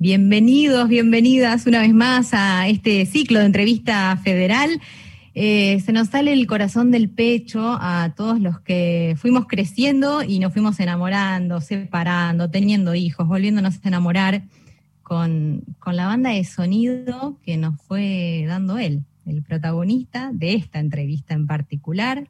Bienvenidos, bienvenidas una vez más a este ciclo de entrevista federal. Se nos sale el corazón del pecho a todos los que fuimos creciendo y nos fuimos enamorando, separando, teniendo hijos, volviéndonos a enamorar con la banda de sonido que nos fue dando él, el protagonista de esta entrevista en particular.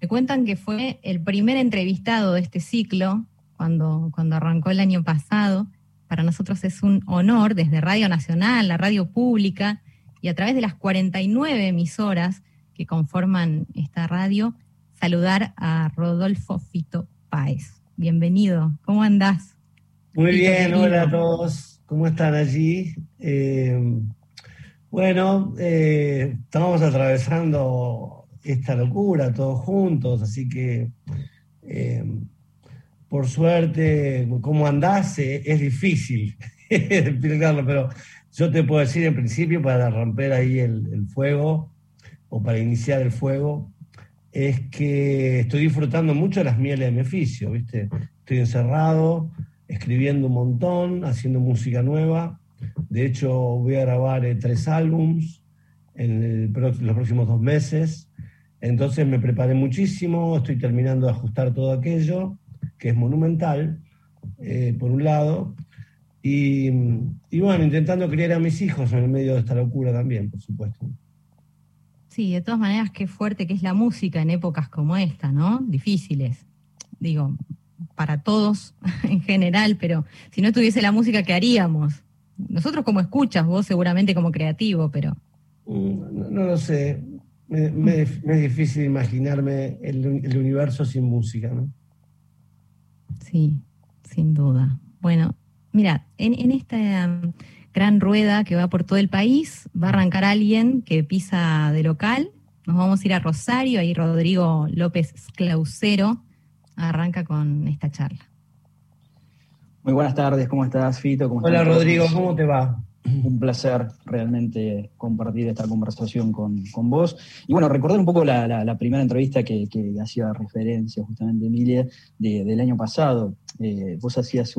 Me cuentan que fue el primer entrevistado de este ciclo cuando arrancó el año pasado. Para nosotros es un honor, desde Radio Nacional, la radio pública, y a través de las 49 emisoras que conforman esta radio, saludar a Rodolfo Fito Páez. Bienvenido, ¿cómo andás? Muy bien, hola a todos, ¿cómo están allí? Estamos atravesando esta locura todos juntos, así que... por suerte, como andás, es difícil explicarlo, pero yo te puedo decir en principio, para romper ahí el fuego, o para iniciar el fuego, es que estoy disfrutando mucho de las mieles de mi oficio, ¿viste? Estoy encerrado, escribiendo un montón, haciendo música nueva. De hecho, voy a grabar 3 álbums en los próximos 2 meses. Entonces me preparé muchísimo, estoy terminando de ajustar todo aquello, que es monumental, por un lado, y bueno, intentando criar a mis hijos en el medio de esta locura también, por supuesto. Sí, de todas maneras, qué fuerte que es la música en épocas como esta, ¿no? Difíciles, digo, para todos en general, pero si no estuviese la música, ¿qué haríamos? Nosotros como escuchas, vos seguramente como creativo, pero... No lo sé, me es difícil imaginarme el universo sin música, ¿no? Sí, sin duda. Bueno, mira, en esta gran rueda que va por todo el país, va a arrancar alguien que pisa de local. Nos vamos a ir a Rosario, ahí Rodrigo López Clausero arranca con esta charla. Muy buenas tardes, ¿cómo estás, Fito? Hola, Rodrigo, ¿cómo te va? Un placer realmente compartir esta conversación con vos. Y bueno, recordar un poco la primera entrevista que hacía referencia justamente, Emilia, del año pasado. Vos hacías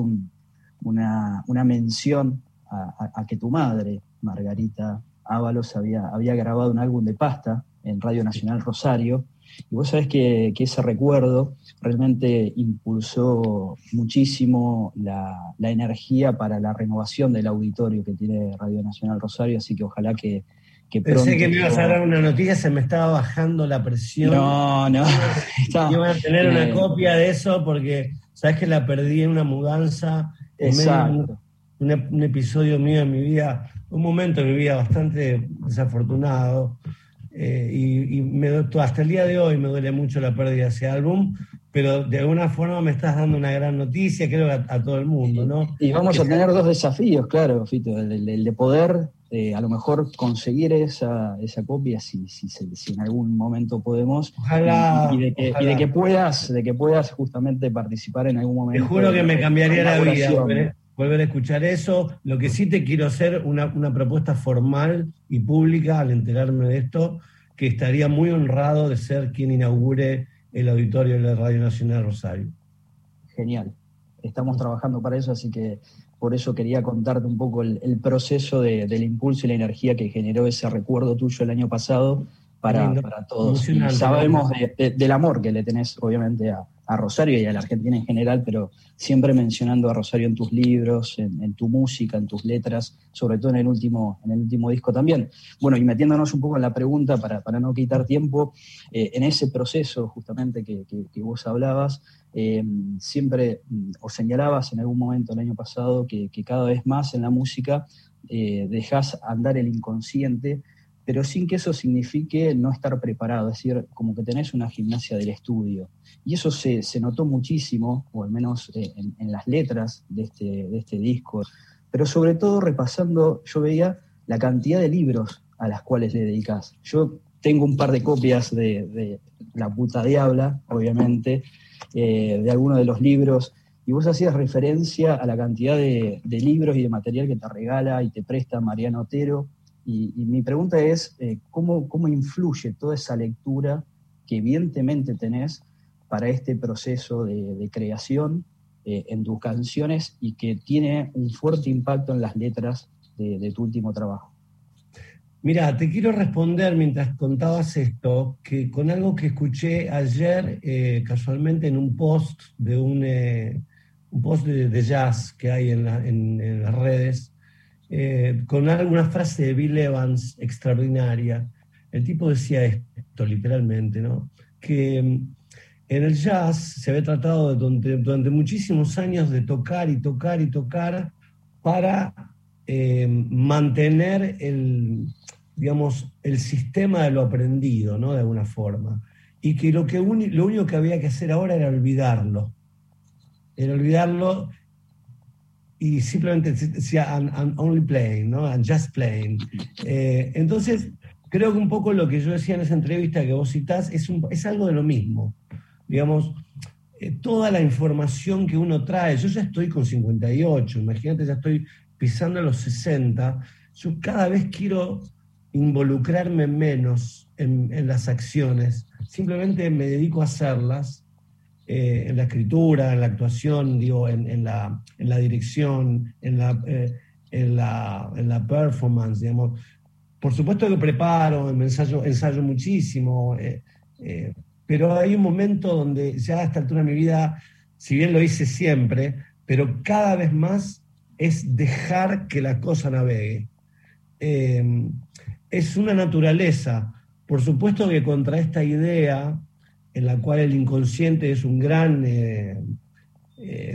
una mención a que tu madre, Margarita Ábalos, había grabado un álbum de pasta en Radio Nacional Rosario. Y vos sabés que ese recuerdo realmente impulsó muchísimo la energía para la renovación del auditorio que tiene Radio Nacional Rosario, así que ojalá que pronto... Pensé que me ibas a dar una noticia, se me estaba bajando la presión. No. Yo voy a tener una copia de eso porque, sabés que la perdí en una mudanza. Exacto. Un episodio mío en mi vida, un momento de mi vida bastante desafortunado. Hasta el día de hoy me duele mucho la pérdida de ese álbum, pero de alguna forma me estás dando una gran noticia, creo que a todo el mundo, ¿no? Y vamos a tener 2 desafíos, claro, Fito, el de poder a lo mejor conseguir esa copia si en algún momento podemos. Ojalá, y de que puedas justamente participar en algún momento. Te juro que me cambiaría la vida, volver a escuchar eso. Lo que sí te quiero hacer una propuesta formal y pública al enterarme de esto, que estaría muy honrado de ser quien inaugure el auditorio de la Radio Nacional Rosario. Genial. Estamos trabajando para eso, así que por eso quería contarte un poco el proceso del impulso y la energía que generó ese recuerdo tuyo el año pasado para todos. Y sabemos del amor que le tenés, obviamente, a Rosario y a la Argentina en general, pero siempre mencionando a Rosario en tus libros, en tu música, en tus letras, sobre todo en el último disco también. Bueno, y metiéndonos un poco en la pregunta para no quitar tiempo, en ese proceso justamente que vos hablabas, siempre o señalabas en algún momento el año pasado que cada vez más en la música dejás andar el inconsciente, pero sin que eso signifique no estar preparado, es decir, como que tenés una gimnasia del estudio. Y eso se notó muchísimo, o al menos en las letras de este disco. Pero sobre todo repasando, yo veía la cantidad de libros a las cuales le dedicás. Yo tengo un par de copias de La puta diabla, obviamente, de algunos de los libros. Y vos hacías referencia a la cantidad de libros y de material que te regala y te presta Mariano Otero. Y mi pregunta es, ¿cómo influye toda esa lectura que evidentemente tenés para este proceso de creación en tus canciones y que tiene un fuerte impacto en las letras de tu último trabajo? Mira, te quiero responder mientras contabas esto, que con algo que escuché ayer casualmente en un post de un post de jazz que hay en las redes, con alguna frase de Bill Evans extraordinaria. El tipo decía esto literalmente, ¿no? Que en el jazz se había tratado durante muchísimos años de tocar y tocar y tocar para mantener el sistema de lo aprendido, ¿no? De alguna forma. Y que lo único que había que hacer ahora era olvidarlo. Era olvidarlo y simplemente decía, I'm only playing, ¿no? I'm just playing. Entonces, creo que un poco lo que yo decía en esa entrevista que vos citás es algo de lo mismo. Digamos, toda la información que uno trae, yo ya estoy con 58, imagínate, ya estoy pisando los 60, yo cada vez quiero involucrarme menos en las acciones, simplemente me dedico a hacerlas, en la escritura, en la actuación, digo, en la dirección, en la performance, digamos. Por supuesto que preparo, ensayo muchísimo, pero hay un momento donde ya a esta altura de mi vida, si bien lo hice siempre, pero cada vez más es dejar que la cosa navegue. Es una naturaleza. Por supuesto que contra esta idea en la cual el inconsciente es un gran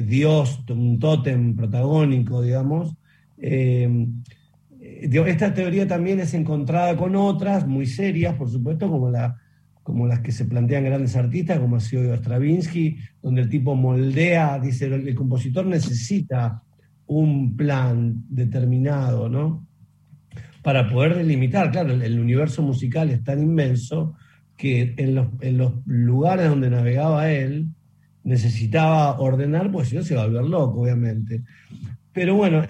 dios, un tótem protagónico, digamos, esta teoría también es encontrada con otras muy serias, por supuesto, como las que se plantean grandes artistas, como ha sido Stravinsky, donde el tipo moldea, dice, el compositor necesita un plan determinado, ¿no? Para poder delimitar. Claro, el universo musical es tan inmenso que en los lugares donde navegaba él necesitaba ordenar, porque si no se iba a volver loco, obviamente. Pero bueno,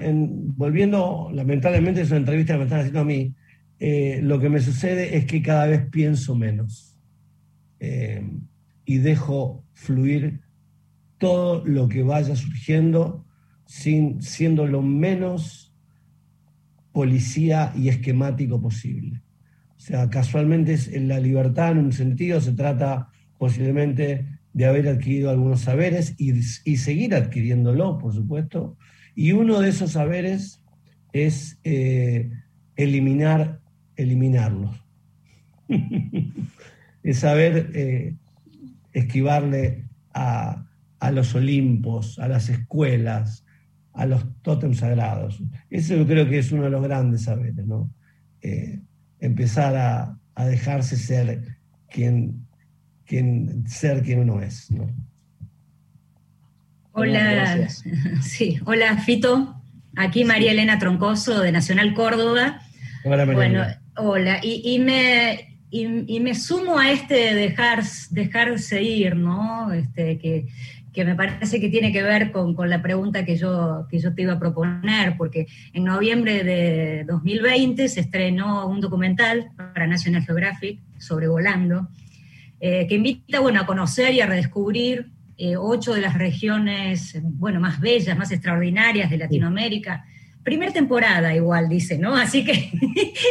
volviendo, lamentablemente es una entrevista que me están haciendo a mí, lo que me sucede es que cada vez pienso menos y dejo fluir todo lo que vaya surgiendo, siendo lo menos policía y esquemático posible. O sea, casualmente es en la libertad, en un sentido, se trata posiblemente de haber adquirido algunos saberes y seguir adquiriéndolo, por supuesto. Y uno de esos saberes es eliminarlos. Es saber esquivarle a los olimpos, a las escuelas, a los tótems sagrados. Eso yo creo que es uno de los grandes saberes, ¿no? Empezar a dejarse ser quien uno es, ¿no? Hola, sí, hola Fito, aquí María Elena Troncoso de Nacional Córdoba. Hola María. Bueno, hola, y me sumo a este dejarse ir, ¿no? Que me parece que tiene que ver con la pregunta que yo te iba a proponer, porque en noviembre de 2020 se estrenó un documental para National Geographic sobre Volando, que invita, bueno, a conocer y a redescubrir 8 de las regiones, bueno, más bellas, más extraordinarias de Latinoamérica. Primer temporada igual, dice, ¿no? Así que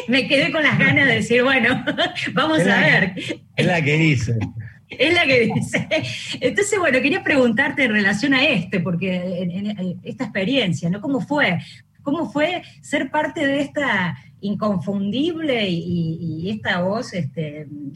me quedé con las ganas de decir, bueno, vamos a ver. Es la que dice. Es la que dice. Entonces, bueno, quería preguntarte en relación a porque en esta experiencia, ¿no? ¿Cómo fue ser parte de esta inconfundible y esta voz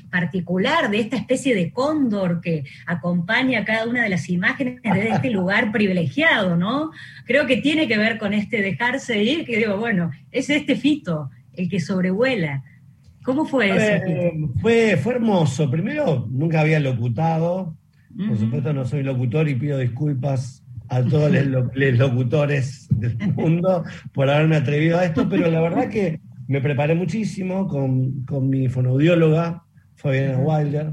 particular, de esta especie de cóndor que acompaña cada una de las imágenes de este lugar privilegiado, ¿no? Creo que tiene que ver con este dejarse ir, que digo, bueno, es Fito el que sobrevuela. ¿Cómo fue eso? Fue hermoso. Primero, nunca había locutado. Por supuesto no soy locutor y pido disculpas a todos los locutores del mundo por haberme atrevido a esto, pero la verdad que me preparé muchísimo con mi fonoaudióloga, Fabiana Wilder.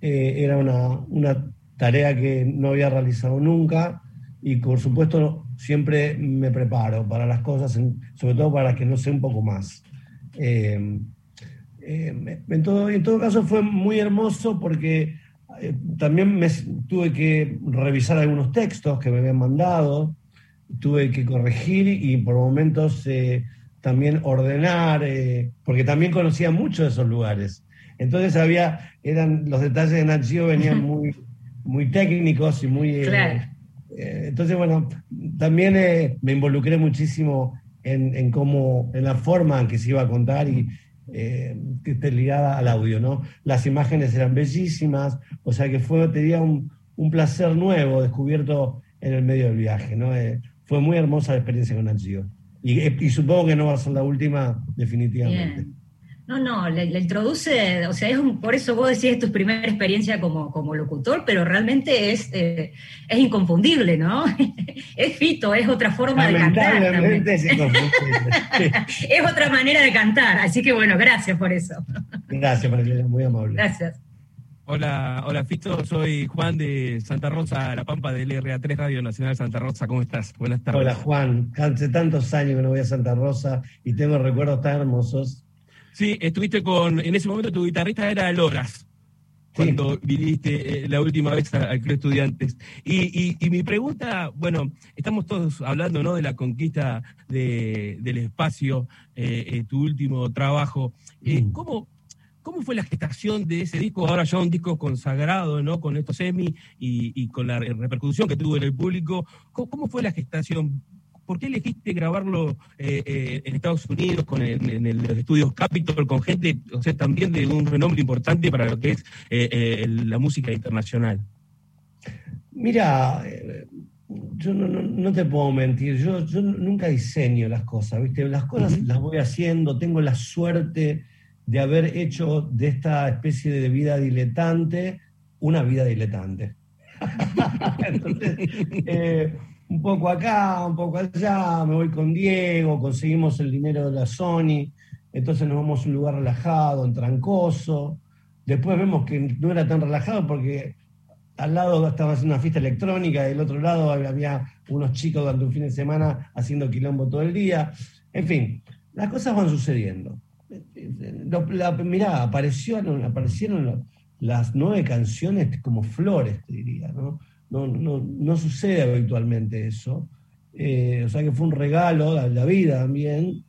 Era una tarea que no había realizado nunca y, por supuesto, siempre me preparo para las cosas, sobre todo para las que no sé un poco más. En todo caso fue muy hermoso porque También tuve que revisar algunos textos que me habían mandado, tuve que corregir y por momentos también ordenar, porque también conocía mucho de esos lugares. Entonces los detalles de Anzio venían muy, muy técnicos y muy... Claro. Entonces, bueno, también me involucré muchísimo en cómo, en la forma en que se iba a contar y que esté ligada al audio, ¿no? Las imágenes eran bellísimas, o sea que tenía un placer nuevo descubierto en el medio del viaje, ¿no? Fue muy hermosa la experiencia con Anzio. Y supongo que no va a ser la última, definitivamente. Bien. No, le introduce, o sea, por eso vos decís, es tu primera experiencia como locutor, pero realmente es inconfundible, ¿no? Es Fito, es otra forma de cantar. Es inconfundible. Es otra manera de cantar, así que bueno, gracias por eso. Gracias, María, muy amable. Gracias. Hola Fito, soy Juan de Santa Rosa, La Pampa, del LRA3 Radio Nacional Santa Rosa. ¿Cómo estás? Buenas tardes. Hola Juan, hace tantos años que no voy a Santa Rosa y tengo recuerdos tan hermosos. Sí, estuviste en ese momento tu guitarrista era Loras, cuando viniste la última vez al Club Estudiantes. Y mi pregunta, bueno, estamos todos hablando, ¿no?, de la conquista del espacio, tu último trabajo. ¿Cómo fue la gestación de ese disco? Ahora ya un disco consagrado, ¿no?, con estos Emmy y con la repercusión que tuvo en el público. ¿Cómo fue la gestación? ¿Por qué elegiste grabarlo en Estados Unidos, en los estudios Capitol, con gente, o sea, también de un renombre importante para lo que es la música internacional? Mira, yo no te puedo mentir, yo nunca diseño las cosas, ¿viste? Las cosas las voy haciendo, tengo la suerte de haber hecho de esta especie de vida diletante una vida diletante. Entonces... un poco acá, un poco allá, me voy con Diego, conseguimos el dinero de la Sony, entonces nos vamos a un lugar relajado, en Trancoso, después vemos que no era tan relajado porque al lado estaba haciendo una fiesta electrónica, del otro lado había unos chicos durante un fin de semana haciendo quilombo todo el día, en fin, las cosas van sucediendo. Mirá, aparecieron las 9 canciones como flores, te diría, ¿no? No sucede habitualmente eso, o sea que fue un regalo de la vida también.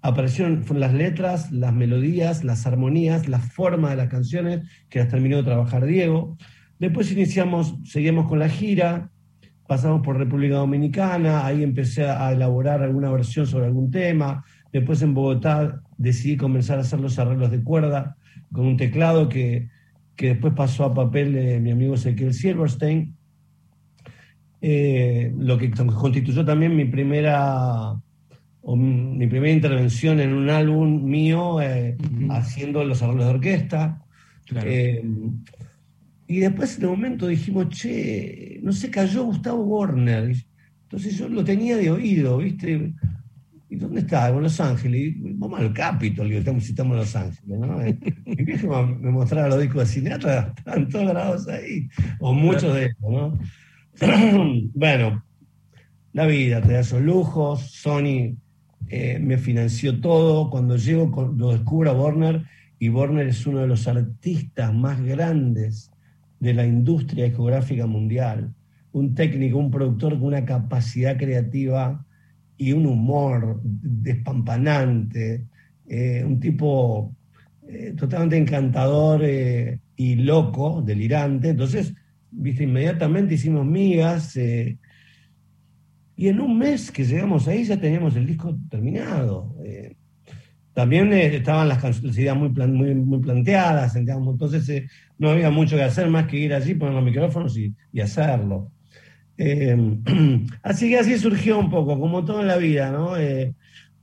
Aparecieron las letras, las melodías, las armonías, la forma de las canciones, que las terminó de trabajar Diego. Después seguimos con la gira, pasamos por República Dominicana, ahí empecé a elaborar alguna versión sobre algún tema. Después en Bogotá decidí comenzar a hacer los arreglos de cuerda con un teclado que después pasó a papel de mi amigo Ezequiel Silverstein. Lo que constituyó también mi primera intervención en un álbum mío, haciendo los arreglos de orquesta. Claro. Y después en un momento dijimos, che, no sé, cayó Gustavo Warner. Entonces yo lo tenía de oído, ¿viste? ¿Y dónde está? En Los Ángeles. Vamos al Capitol, estamos en Los Ángeles, ¿no? Mi viejo me mostraba los discos de Sinatra, estaban todos grabados ahí, o muchos de ellos, ¿no? Bueno, la vida te da esos lujos. Sony me financió todo. Cuando llego lo descubro a Warner, y Warner es uno de los artistas más grandes de la industria discográfica mundial. Un técnico, un productor con una capacidad creativa y un humor despampanante, un tipo totalmente encantador y loco, delirante. Entonces, viste, inmediatamente hicimos migas, y en un mes que llegamos ahí ya teníamos el disco terminado. También estaban las ideas muy planteadas, digamos, entonces no había mucho que hacer más que ir allí, poner los micrófonos y hacerlo. Así que así surgió un poco, como todo en la vida, ¿no?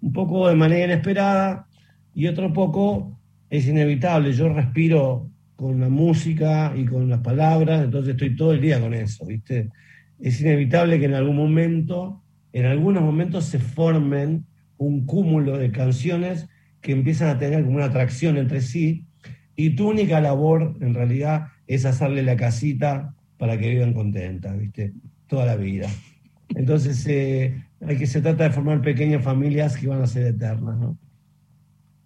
Un poco de manera inesperada y otro poco es inevitable. Yo respiro con la música y con las palabras, entonces estoy todo el día con eso, ¿viste? Es inevitable que en algunos momentos se formen un cúmulo de canciones que empiezan a tener como una atracción entre sí, y tu única labor en realidad es hacerle la casita para que vivan contentas, ¿viste? Toda la vida. Entonces, se trata de formar pequeñas familias que van a ser eternas, ¿no?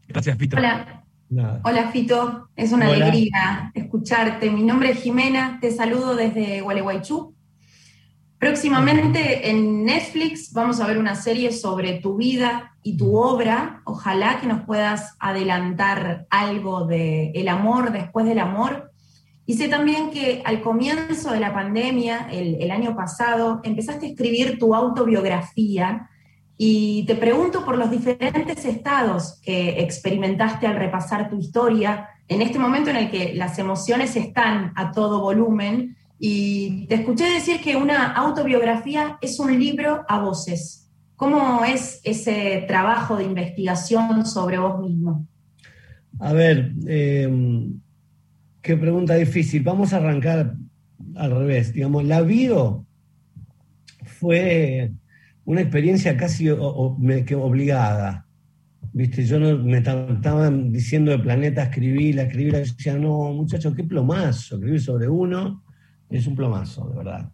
Gracias, Pito. Hola, Nada. Hola Fito, es una alegría escucharte. Mi nombre es Jimena, te saludo desde Gualeguaychú. Próximamente en Netflix vamos a ver una serie sobre tu vida y tu obra. Ojalá que nos puedas adelantar algo de el amor después del amor. Y sé también que al comienzo de la pandemia, el año pasado, empezaste a escribir tu autobiografía. Y te pregunto por los diferentes estados que experimentaste al repasar tu historia, en este momento en el que las emociones están a todo volumen, y te escuché decir que una autobiografía es un libro a voces. ¿Cómo es ese trabajo de investigación sobre vos mismo? A ver, qué pregunta difícil. Vamos a arrancar al revés. Digamos, la bio fue una experiencia casi obligada, ¿viste? Yo no, me estaban diciendo de Planeta, escribí, yo decía, no, muchachos, qué plomazo, escribir sobre uno es un plomazo, de verdad.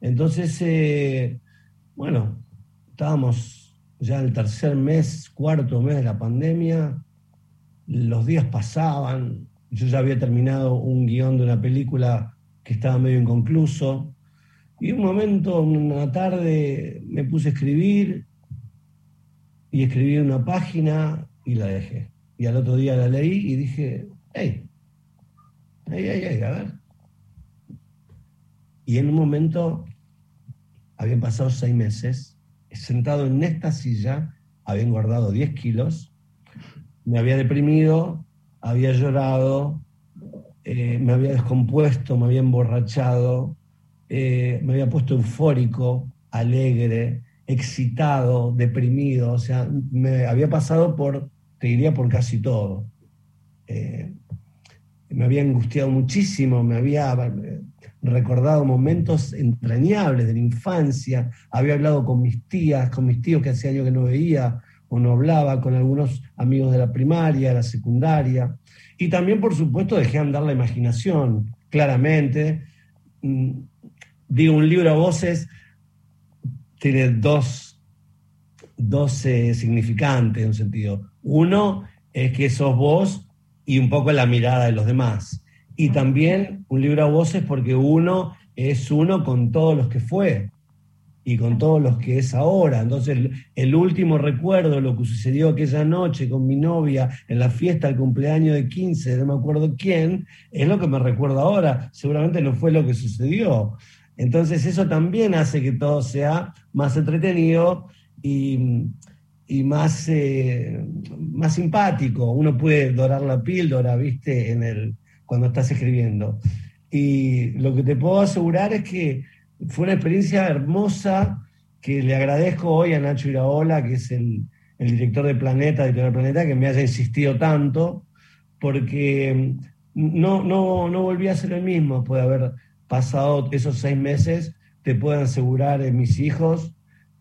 Entonces, bueno, estábamos ya en el cuarto mes de la pandemia, los días pasaban, yo ya había terminado un guión de una película que estaba medio inconcluso, y un momento, una tarde, me puse a escribir, y escribí una página, y la dejé. Y al otro día la leí y dije, hey, a ver. Y en un momento, habían pasado 6 meses, sentado en esta silla, habían guardado 10 kilos, me había deprimido, había llorado, me había descompuesto, me había emborrachado, me había puesto eufórico, alegre, excitado, deprimido, o sea, me había pasado por, te diría, por casi todo. Me había angustiado muchísimo, me había recordado momentos entrañables de la infancia, había hablado con mis tías, con mis tíos que hacía años que no veía o no hablaba, con algunos amigos de la primaria, de la secundaria, y también, por supuesto, dejé andar la imaginación, claramente. Digo, un libro a voces tiene dos significantes en un sentido. Uno es que sos vos y un poco la mirada de los demás. Y también un libro a voces porque uno es uno con todos los que fue y con todos los que es ahora. Entonces, el último recuerdo, lo que sucedió aquella noche con mi novia en la fiesta del cumpleaños de 15, no me acuerdo quién, es lo que me recuerdo ahora. Seguramente no fue lo que sucedió. Entonces eso también hace que todo sea más entretenido y más simpático. Uno puede dorar la píldora, ¿viste? Cuando estás escribiendo. Y lo que te puedo asegurar es que fue una experiencia hermosa que le agradezco hoy a Nacho Iraola, que es el director de Planeta, que me haya insistido tanto, porque no volví a ser el mismo después de haber pasado esos 6 meses. Te pueden asegurar mis hijos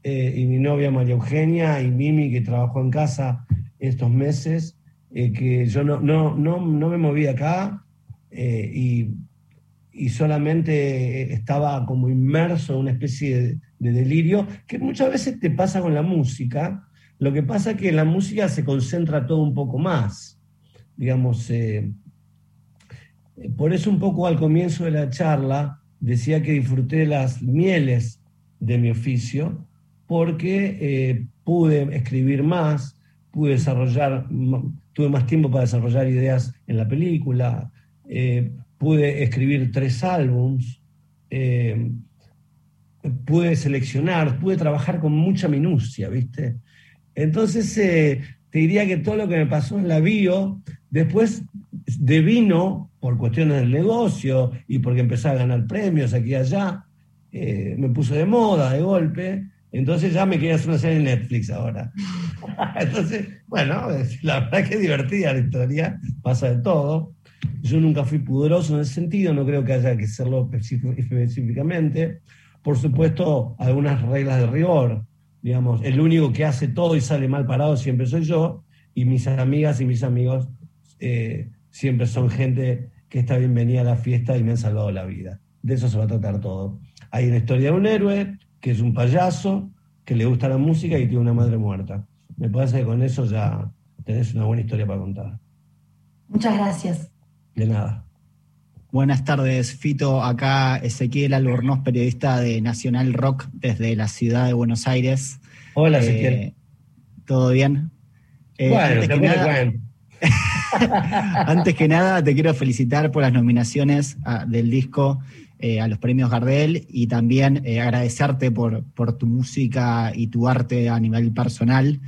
y mi novia María Eugenia y Mimi, que trabajó en casa estos meses, que yo no me moví acá y solamente estaba como inmerso en una especie de delirio, que muchas veces te pasa con la música. Lo que pasa es que en la música se concentra todo un poco más, digamos. Por eso un poco al comienzo de la charla decía que disfruté las mieles de mi oficio, porque pude escribir más, tuve más tiempo para desarrollar ideas en la película, pude escribir 3 álbums, pude seleccionar, pude trabajar con mucha minucia, ¿viste? Entonces te diría que todo lo que me pasó en la bio, después devino, por cuestiones del negocio y porque empecé a ganar premios aquí y allá, me puso de moda de golpe, entonces ya me quería hacer una serie en Netflix ahora. Entonces, bueno, la verdad es que es divertida la historia, pasa de todo. Yo nunca fui pudoroso en ese sentido, no creo que haya que serlo específicamente. Por supuesto, algunas reglas de rigor, digamos, el único que hace todo y sale mal parado siempre soy yo, y mis amigas y mis amigos siempre son gente que está bienvenida a la fiesta y me han salvado la vida. De eso se va a tratar todo. Hay una historia de un héroe, que es un payaso, que le gusta la música y tiene una madre muerta. Me parece que con eso ya tenés una buena historia para contar. Muchas gracias. De nada. Buenas tardes, Fito. Acá Ezequiel Albornoz, periodista de Nacional Rock desde la ciudad de Buenos Aires. Hola, Ezequiel. ¿Todo bien? Bueno. Antes que nada, te quiero felicitar por las nominaciones del disco a los premios Gardel y también agradecerte por tu música y tu arte a nivel personal.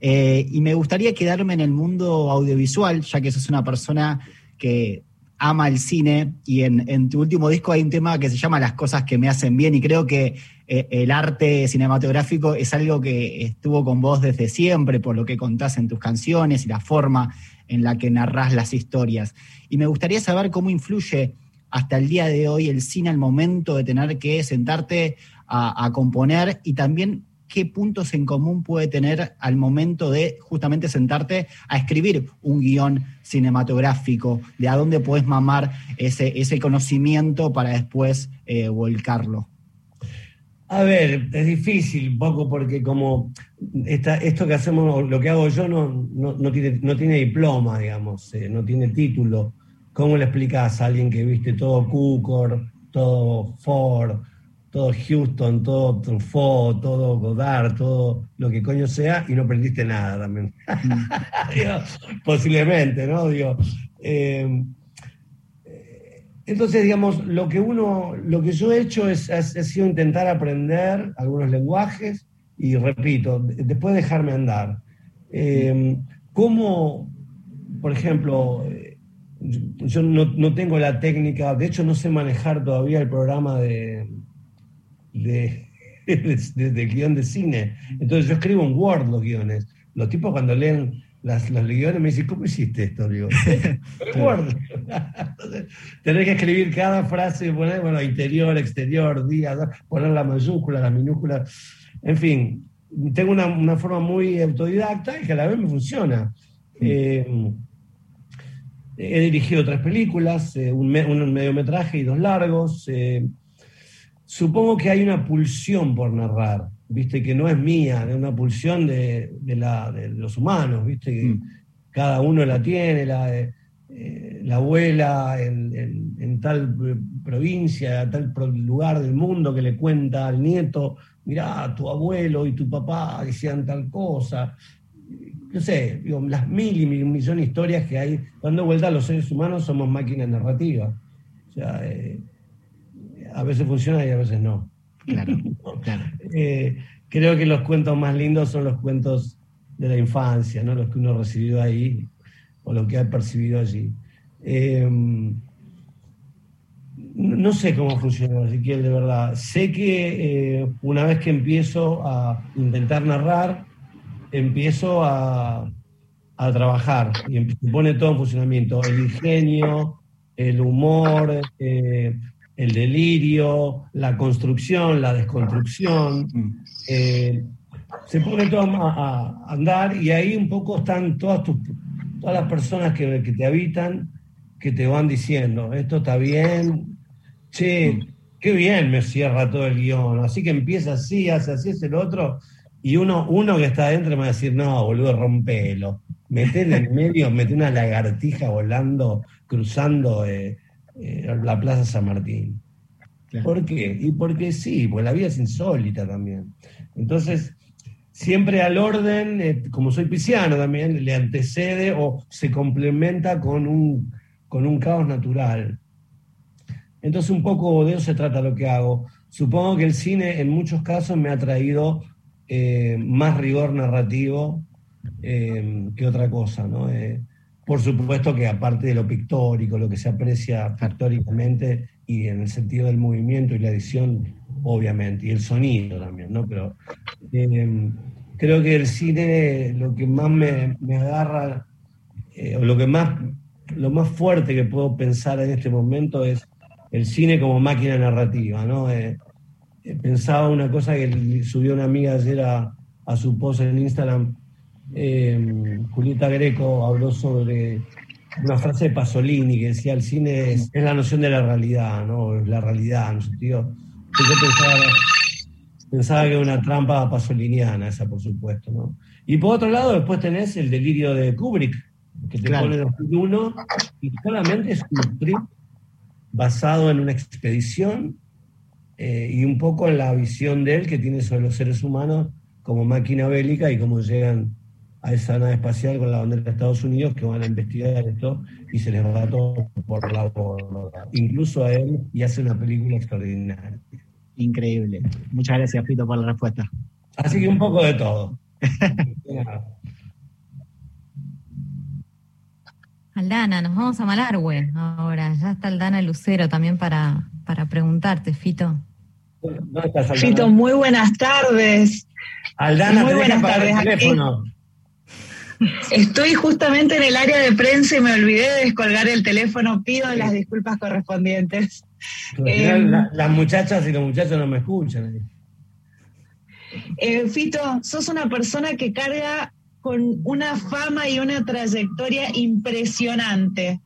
Y me gustaría quedarme en el mundo audiovisual, ya que sos una persona que ama el cine, y en tu último disco hay un tema que se llama Las cosas que me hacen bien, y creo que el arte cinematográfico es algo que estuvo con vos desde siempre, por lo que contás en tus canciones y la forma en la que narrás las historias. Y me gustaría saber cómo influye hasta el día de hoy el cine al momento de tener que sentarte a componer, y también qué puntos en común puede tener al momento de justamente sentarte a escribir un guión cinematográfico, de a dónde podés mamar ese conocimiento para después volcarlo. A ver, es difícil un poco porque como esto que hacemos, lo que hago yo no tiene diploma, digamos, no tiene título. ¿Cómo le explicás a alguien que viste todo Cukor, todo Ford, todo Houston, todo Truffaut, todo Godard, todo lo que coño sea, y no aprendiste nada también? Digo, posiblemente, ¿no? Digo, entonces, digamos, lo que yo he hecho ha sido intentar aprender algunos lenguajes y, repito, después dejarme andar. ¿Cómo, por ejemplo? Yo no tengo la técnica, de hecho no sé manejar todavía el programa de guión de cine. Entonces yo escribo en Word los guiones. Los tipos cuando leen los guiones me dicen, ¿cómo hiciste esto? Digo, en Word. Entonces, tenés que escribir cada frase, poner, bueno, interior, exterior, día, poner la mayúscula, la minúscula. En fin, tengo una forma muy autodidacta y que a la vez me funciona. He dirigido 3 películas, un mediometraje y 2 largos. Supongo que hay una pulsión por narrar, ¿viste? Que no es mía, es una pulsión de los humanos, ¿viste? Que cada uno la tiene, la abuela en tal provincia, en tal lugar del mundo que le cuenta al nieto, mirá, tu abuelo y tu papá decían tal cosa. Yo sé, digo, las mil y millón de historias que hay, dando vuelta a los seres humanos somos máquinas narrativas. O sea, a veces funciona y a veces no. Claro, claro. Creo que los cuentos más lindos son los cuentos de la infancia, ¿no? Los que uno recibió ahí o los que ha percibido allí. No sé cómo funciona, Ezequiel, de verdad. Sé que una vez que empiezo a intentar narrar, empiezo a trabajar y se pone todo en funcionamiento. El ingenio, el humor, el delirio, la construcción, la desconstrucción. Se pone todo a andar y ahí un poco están todas las personas que te habitan, que te van diciendo, esto está bien, che, qué bien me cierra todo el guión, así que empieza así, hace así, es el otro. Y uno que está adentro me va a decir, no, boludo, rompelo. Meté en el medio, meté una lagartija volando, cruzando la Plaza San Martín. Claro. ¿Por qué? Y porque sí, porque la vida es insólita también. Entonces, siempre al orden, como soy pisciano también, le antecede o se complementa con un caos natural. Entonces, un poco de eso se trata lo que hago. Supongo que el cine en muchos casos me ha traído más rigor narrativo que otra cosa, ¿no? Por supuesto que aparte de lo pictórico, lo que se aprecia pictóricamente y en el sentido del movimiento y la edición, obviamente, y el sonido también, ¿no? Pero creo que el cine lo que más me agarra, lo más fuerte que puedo pensar en este momento es el cine como máquina narrativa, ¿no? Pensaba una cosa que subió una amiga ayer a su post en Instagram. Julieta Greco habló sobre una frase de Pasolini que decía: el cine es la noción de la realidad, ¿no? La realidad, en sentido. Yo pensaba que era una trampa pasoliniana, esa, por supuesto, ¿no? Y por otro lado, después tenés el delirio de Kubrick, que te pone 2001 y solamente es un trip basado en una expedición y un poco en la visión de él que tiene sobre los seres humanos como máquina bélica y cómo llegan a esa nave espacial con la bandera de Estados Unidos, que van a investigar esto y se les va todo por la borda, incluso a él, y hace una película extraordinaria. Increíble. Muchas gracias, Fito, por la respuesta. Así que un poco de todo. Aldana, nos vamos a Malargüe ahora. Ya está Aldana Lucero también para preguntarte, Fito. ¿Dónde estás, Aldana? Fito, muy buenas tardes. Aldana, muy buenas tardes. Estoy justamente en el área de prensa y me olvidé de descolgar el teléfono. Pido las disculpas correspondientes. Las muchachas y los muchachos no me escuchan. Fito, sos una persona que carga con una fama y una trayectoria impresionante.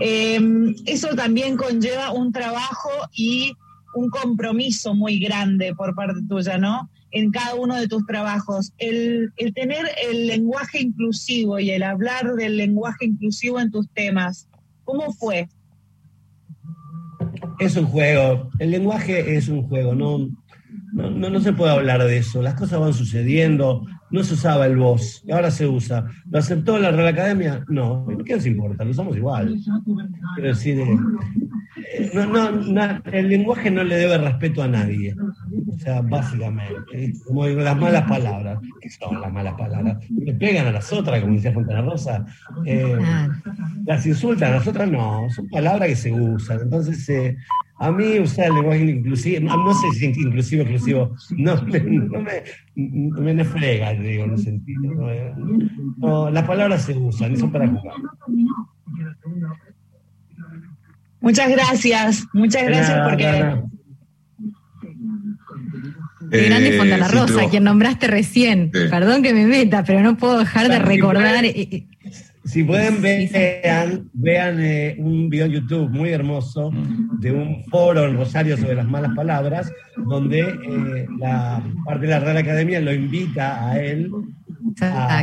Eso también conlleva un trabajo y un compromiso muy grande por parte tuya, ¿no? En cada uno de tus trabajos, el tener el lenguaje inclusivo y el hablar del lenguaje inclusivo en tus temas, ¿cómo fue? Es un juego, el lenguaje es un juego, no se puede hablar de eso, las cosas van sucediendo, no se usaba el vos, ahora se usa. ¿Lo aceptó la Real Academia? No, ¿qué nos importa? Lo usamos igual. Quiero decir, el lenguaje no le debe respeto a nadie. O sea, básicamente, como las malas palabras. ¿Qué son las malas palabras? Le pegan a las otras, como decía Fontana Rosa. Las insultan, a las otras no. Son palabras que se usan. Entonces, a mí usar el lenguaje inclusivo, no sé si inclusivo, no me nefrega, digo, en el sentido. No, las palabras se usan y son para jugar. Muchas gracias porque... Nada. El grande Fontana Rosa, Fito, quien nombraste recién. Perdón que me meta, pero no puedo dejar de recordar. Si pueden, vean un video en YouTube muy hermoso de un foro en Rosario sobre las malas palabras, donde la parte de la Real Academia lo invita a él a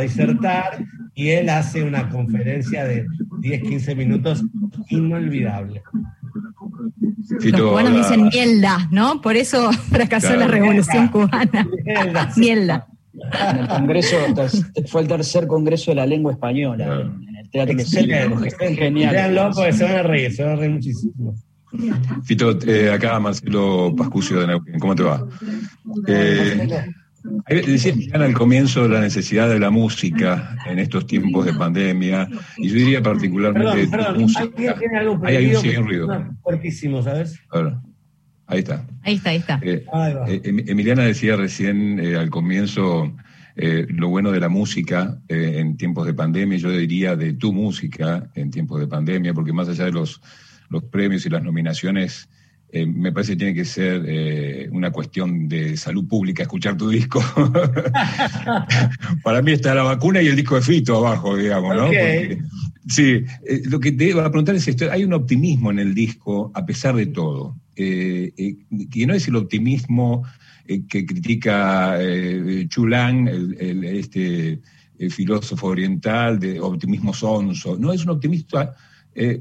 disertar, y él hace una conferencia de 10-15 minutos inolvidable. Fito, los cubanos dicen mierda, ¿no? Por eso fracasó la revolución cubana. Mierda. El congreso, fue el tercer congreso de la lengua española en el Teatro Excelente. Genial. Véanlo porque se van a reír muchísimo. Fito, acá Marcelo Pascucio de Neuquén, ¿cómo te va? Decías al comienzo la necesidad de la música en estos tiempos de pandemia, y yo diría particularmente música. Hay un ruido. Fuertísimo, ¿sabes? Claro. Ahí está. Emiliana decía recién al comienzo lo bueno de la música en tiempos de pandemia, yo diría de tu música en tiempos de pandemia, porque más allá de los premios y las nominaciones, me parece que tiene que ser una cuestión de salud pública escuchar tu disco. Para mí está la vacuna y el disco de Fito abajo, digamos, ¿no? Okay. Porque, sí, lo que te iba a preguntar es esto, hay un optimismo en el disco a pesar de todo. Que no es el optimismo que critica Chulang, el filósofo oriental de optimismo sonso, no es un optimista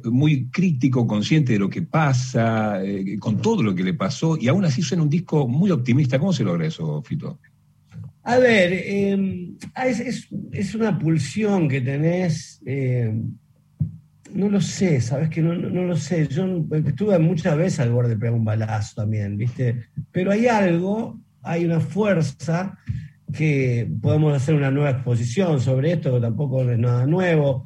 muy crítico, consciente de lo que pasa, con todo lo que le pasó, y aún así suena un disco muy optimista. ¿Cómo se logra eso, Fito? A ver, es una pulsión que tenés... No lo sé, ¿sabes qué? No lo sé. Yo estuve muchas veces al borde de pegar un balazo también, ¿viste? Pero hay algo, hay una fuerza que podemos hacer una nueva exposición sobre esto, que tampoco es nada nuevo.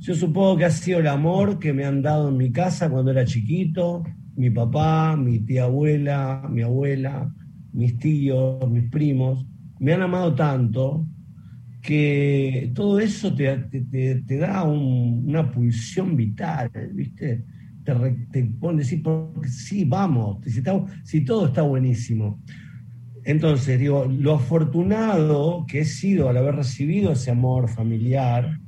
Yo supongo que ha sido el amor que me han dado en mi casa cuando era chiquito, mi papá, mi tía abuela, mi abuela, mis tíos, mis primos. Me han amado tanto... que todo eso te da una pulsión vital, ¿viste? Te pone, sí, vamos, si todo está buenísimo. Entonces, digo, lo afortunado que he sido al haber recibido ese amor familiar,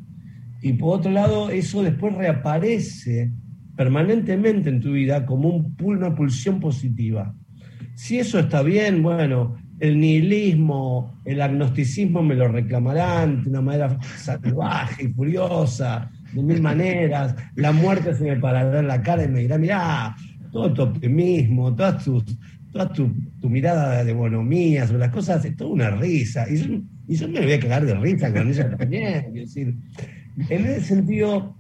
y por otro lado, eso después reaparece permanentemente en tu vida como una pulsión positiva. Si eso está bien, bueno... el nihilismo, el agnosticismo me lo reclamarán de una manera salvaje y furiosa, de mil maneras. La muerte se me parará en la cara y me dirá, mirá, todo tu optimismo, toda tu mirada de bonomía sobre las cosas, es toda una risa. Y yo me voy a cagar de risa con ella también. Es decir, en ese sentido,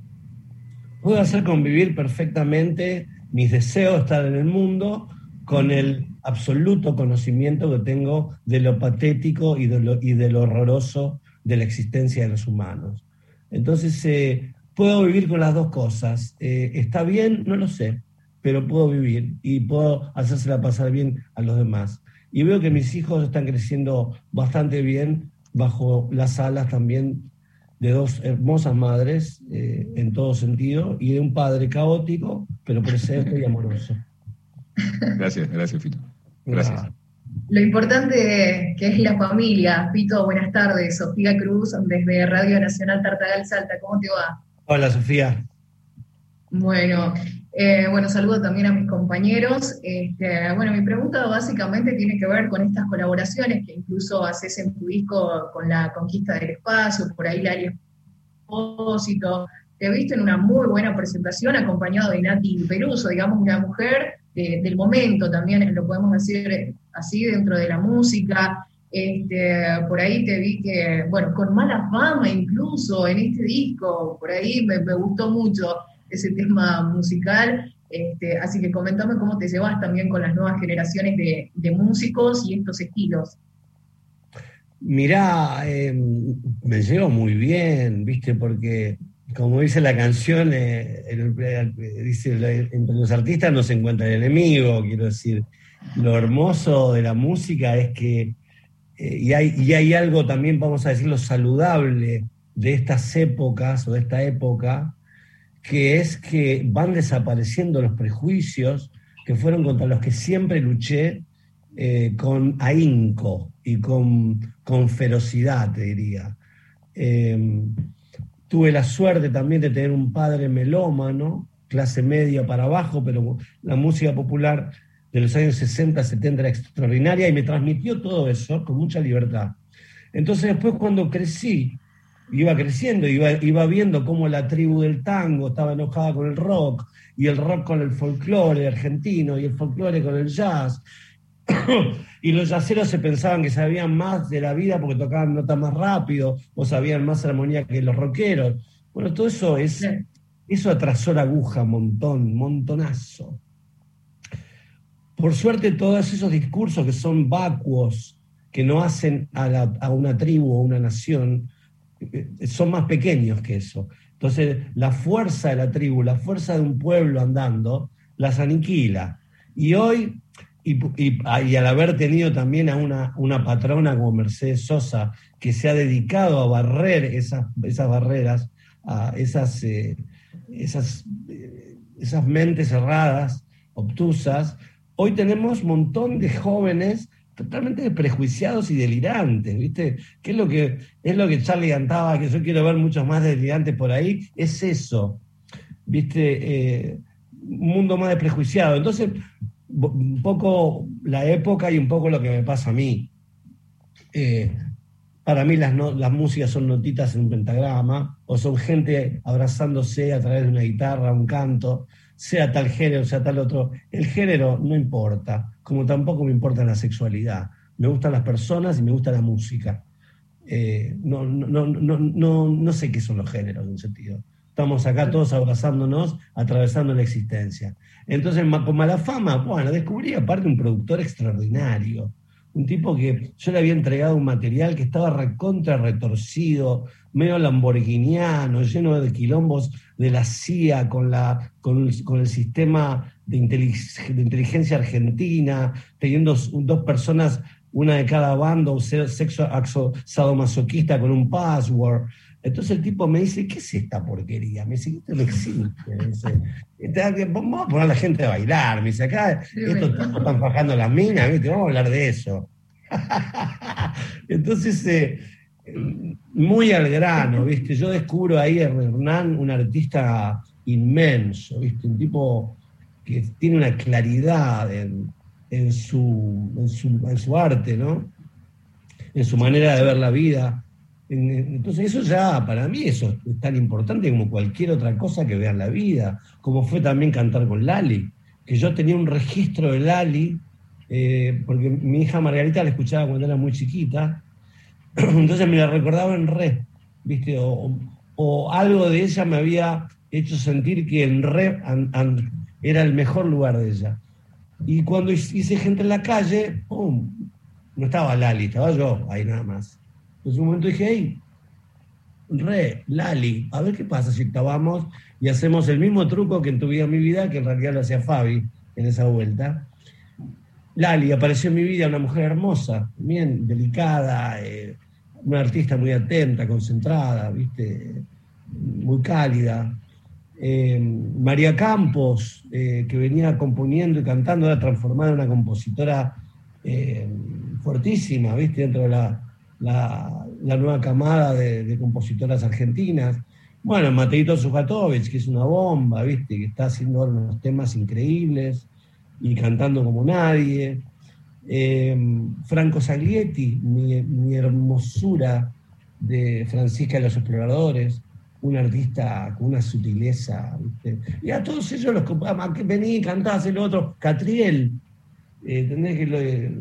puedo hacer convivir perfectamente mis deseos de estar en el mundo con el absoluto conocimiento que tengo de lo patético y de lo horroroso de la existencia de los humanos. Entonces, puedo vivir con las dos cosas. ¿Está bien? No lo sé, pero puedo vivir y puedo hacérsela pasar bien a los demás. Y veo que mis hijos están creciendo bastante bien bajo las alas también de dos hermosas madres, en todo sentido, y de un padre caótico, pero presente y amoroso. Gracias, gracias, Fito. Gracias. Lo importante que es la familia. Fito, buenas tardes. Sofía Cruz, desde Radio Nacional Tartagal Salta. ¿Cómo te va? Hola, Sofía. Bueno, saludo también a mis compañeros. Mi pregunta básicamente tiene que ver con estas colaboraciones que incluso haces en tu disco con La Conquista del Espacio, por ahí Lali Espósito. Te viste en una muy buena presentación acompañado de Nati Peruso, digamos una mujer del momento también, lo podemos decir así dentro de la música. Por ahí te vi que, con Mala Fama incluso en este disco, por ahí me gustó mucho ese tema musical, así que comentame cómo te llevas también con las nuevas generaciones de músicos y estos estilos. Mirá, me llevo muy bien, ¿viste? Porque, como dice la canción, entre los artistas no se encuentra el enemigo, quiero decir. Lo hermoso de la música es que, y hay algo también, vamos a decirlo, saludable de estas épocas o de esta época, que es que van desapareciendo los prejuicios que fueron contra los que siempre luché con ahínco y con ferocidad, te diría. Tuve la suerte también de tener un padre melómano, clase media para abajo, pero la música popular de los años 60, 70 era extraordinaria y me transmitió todo eso con mucha libertad. Entonces después cuando crecí, iba creciendo, iba viendo cómo la tribu del tango estaba enojada con el rock, y el rock con el folclore argentino, y el folclore con el jazz, y los jazzeros se pensaban que sabían más de la vida porque tocaban notas más rápido, o sabían más armonía que los rockeros. Bueno, todo eso eso atrasó la aguja montonazo. Por suerte todos esos discursos que son vacuos, que no hacen a una tribu o una nación, son más pequeños que eso. Entonces la fuerza de la tribu, la fuerza de un pueblo andando, las aniquila. Y hoy, y al haber tenido también a una patrona como Mercedes Sosa, que se ha dedicado a barrer esas barreras, a esas mentes cerradas, obtusas, hoy tenemos un montón de jóvenes totalmente prejuiciados y delirantes, ¿viste? ¿Qué es lo que Charlie cantaba, que yo quiero ver muchos más delirantes por ahí? Es eso, ¿viste? Un mundo más desprejuiciado. Entonces, un poco la época y un poco lo que me pasa a mí. Para mí las músicas son notitas en un pentagrama, o son gente abrazándose a través de una guitarra, un canto, sea tal género, sea tal otro. El género no importa, como tampoco me importa la sexualidad. Me gustan las personas y me gusta la música. No sé qué son los géneros en un sentido. Estamos acá todos abrazándonos, atravesando la existencia. Entonces, con Mala Fama, descubrí aparte un productor extraordinario. Un tipo que yo le había entregado un material que estaba recontra retorcido, medio lamborghiniano, lleno de quilombos de la CIA con el sistema de inteligencia argentina, teniendo dos personas, una de cada bando, sexo sadomasoquista con un password. Entonces el tipo me dice, ¿qué es esta porquería? Me dice, esto no existe. Me dice, vamos a poner a la gente a bailar. Me dice, acá estos tipos están fajando las minas, ¿viste? Vamos a hablar de eso. Entonces, muy al grano, ¿viste? Yo descubro ahí a Hernán, un artista inmenso, ¿viste? Un tipo que tiene una claridad en en su arte, ¿no? En su manera de ver la vida. Entonces eso ya, para mí, eso es tan importante como cualquier otra cosa que vean la vida, como fue también cantar con Lali, que yo tenía un registro de Lali, porque mi hija Margarita la escuchaba cuando era muy chiquita, entonces me la recordaba en re, ¿viste? O algo de ella me había hecho sentir que en re era el mejor lugar de ella. Y cuando hice Gente en la Calle, ¡pum! No estaba Lali, estaba yo, ahí nada más. Entonces un momento dije, hey, re, Lali, a ver qué pasa si acabamos y hacemos el mismo truco que en Tu Vida, Mi Vida, que en realidad lo hacía Fabi en esa vuelta. Lali, apareció en mi vida una mujer hermosa, bien delicada, una artista muy atenta, concentrada, ¿viste? Muy cálida. María Campos, que venía componiendo y cantando, era transformada en una compositora fuertísima, ¿viste? Dentro de la nueva camada de compositoras argentinas. Bueno, Mateito Sujatovich, que es una bomba, ¿viste? Que está haciendo unos temas increíbles y cantando como nadie. Franco Saglietti, mi hermosura de Francisca de los Exploradores, un artista con una sutileza, ¿viste? Y a todos ellos los que vení, cantás, el otro, Catriel, ¿entendés? Que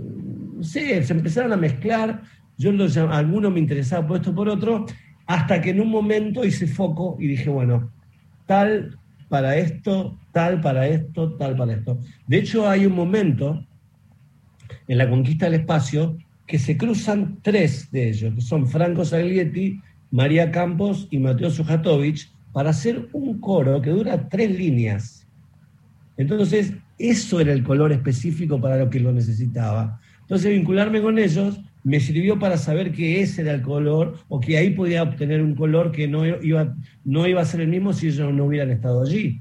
no sé, se empezaron a mezclar. Yo alguno me interesaba por esto, por otro, hasta que en un momento hice foco y dije, bueno, tal para esto, tal para esto, tal para esto. De hecho, hay un momento en La Conquista del Espacio que se cruzan tres de ellos, que son Franco Saglietti, María Campos y Mateo Sujatovich, para hacer un coro que dura 3 líneas. Entonces, eso era el color específico para lo que lo necesitaba. Entonces, vincularme con ellos me sirvió para saber que ese era el color, o que ahí podía obtener un color que no iba a ser el mismo si ellos no hubieran estado allí.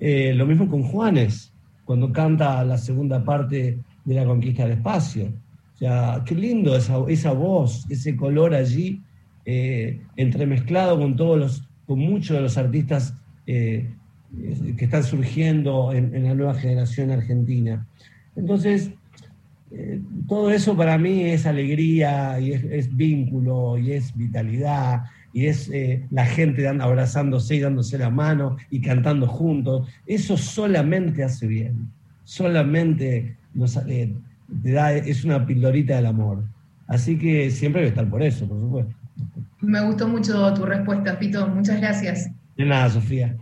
Lo mismo con Juanes, cuando canta la segunda parte de La Conquista del Espacio. O sea, qué lindo esa voz, ese color allí, entremezclado con muchos de los artistas que están surgiendo en la nueva generación argentina. Entonces, todo eso para mí es alegría, y es vínculo, y es vitalidad, y es la gente abrazándose y dándose la mano y cantando juntos. Eso solamente hace bien, solamente te da, es una pildorita del amor. Así que siempre voy a estar por eso, por supuesto. Me gustó mucho tu respuesta, Fito, muchas gracias. De nada, Sofía.